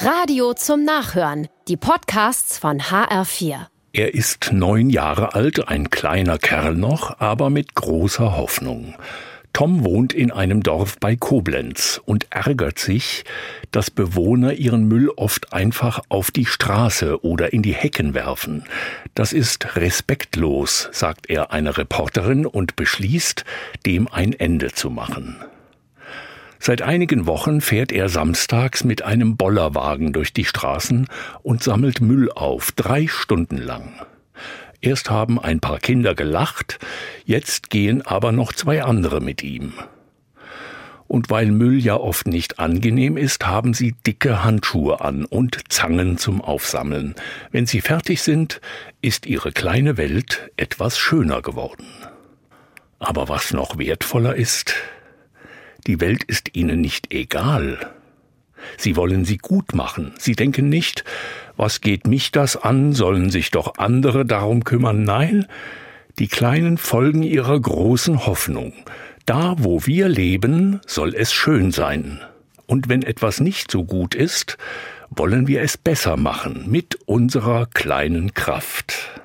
Radio zum Nachhören, die Podcasts von HR4. Er ist 9 Jahre alt, ein kleiner Kerl noch, aber mit großer Hoffnung. Tom wohnt in einem Dorf bei Koblenz und ärgert sich, dass Bewohner ihren Müll oft einfach auf die Straße oder in die Hecken werfen. Das ist respektlos, sagt er einer Reporterin und beschließt, dem ein Ende zu machen. Seit einigen Wochen fährt er samstags mit einem Bollerwagen durch die Straßen und sammelt Müll auf, 3 Stunden lang. Erst haben ein paar Kinder gelacht, jetzt gehen aber noch 2 andere mit ihm. Und weil Müll ja oft nicht angenehm ist, haben sie dicke Handschuhe an und Zangen zum Aufsammeln. Wenn sie fertig sind, ist ihre kleine Welt etwas schöner geworden. Aber was noch wertvoller ist: die Welt ist ihnen nicht egal. Sie wollen sie gut machen. Sie denken nicht, was geht mich das an, sollen sich doch andere darum kümmern. Nein, die Kleinen folgen ihrer großen Hoffnung. Da, wo wir leben, soll es schön sein. Und wenn etwas nicht so gut ist, wollen wir es besser machen, mit unserer kleinen Kraft.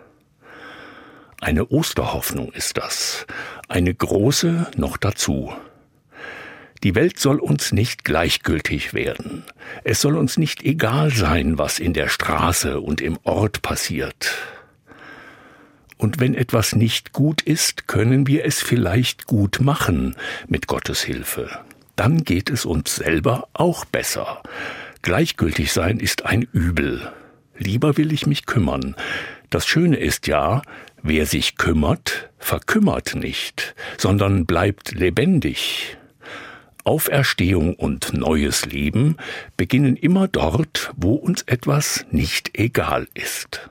Eine Osterhoffnung ist das. Eine große noch dazu. Die Welt soll uns nicht gleichgültig werden. Es soll uns nicht egal sein, was in der Straße und im Ort passiert. Und wenn etwas nicht gut ist, können wir es vielleicht gut machen, mit Gottes Hilfe. Dann geht es uns selber auch besser. Gleichgültig sein ist ein Übel. Lieber will ich mich kümmern. Das Schöne ist ja, wer sich kümmert, verkümmert nicht, sondern bleibt lebendig. Auferstehung und neues Leben beginnen immer dort, wo uns etwas nicht egal ist.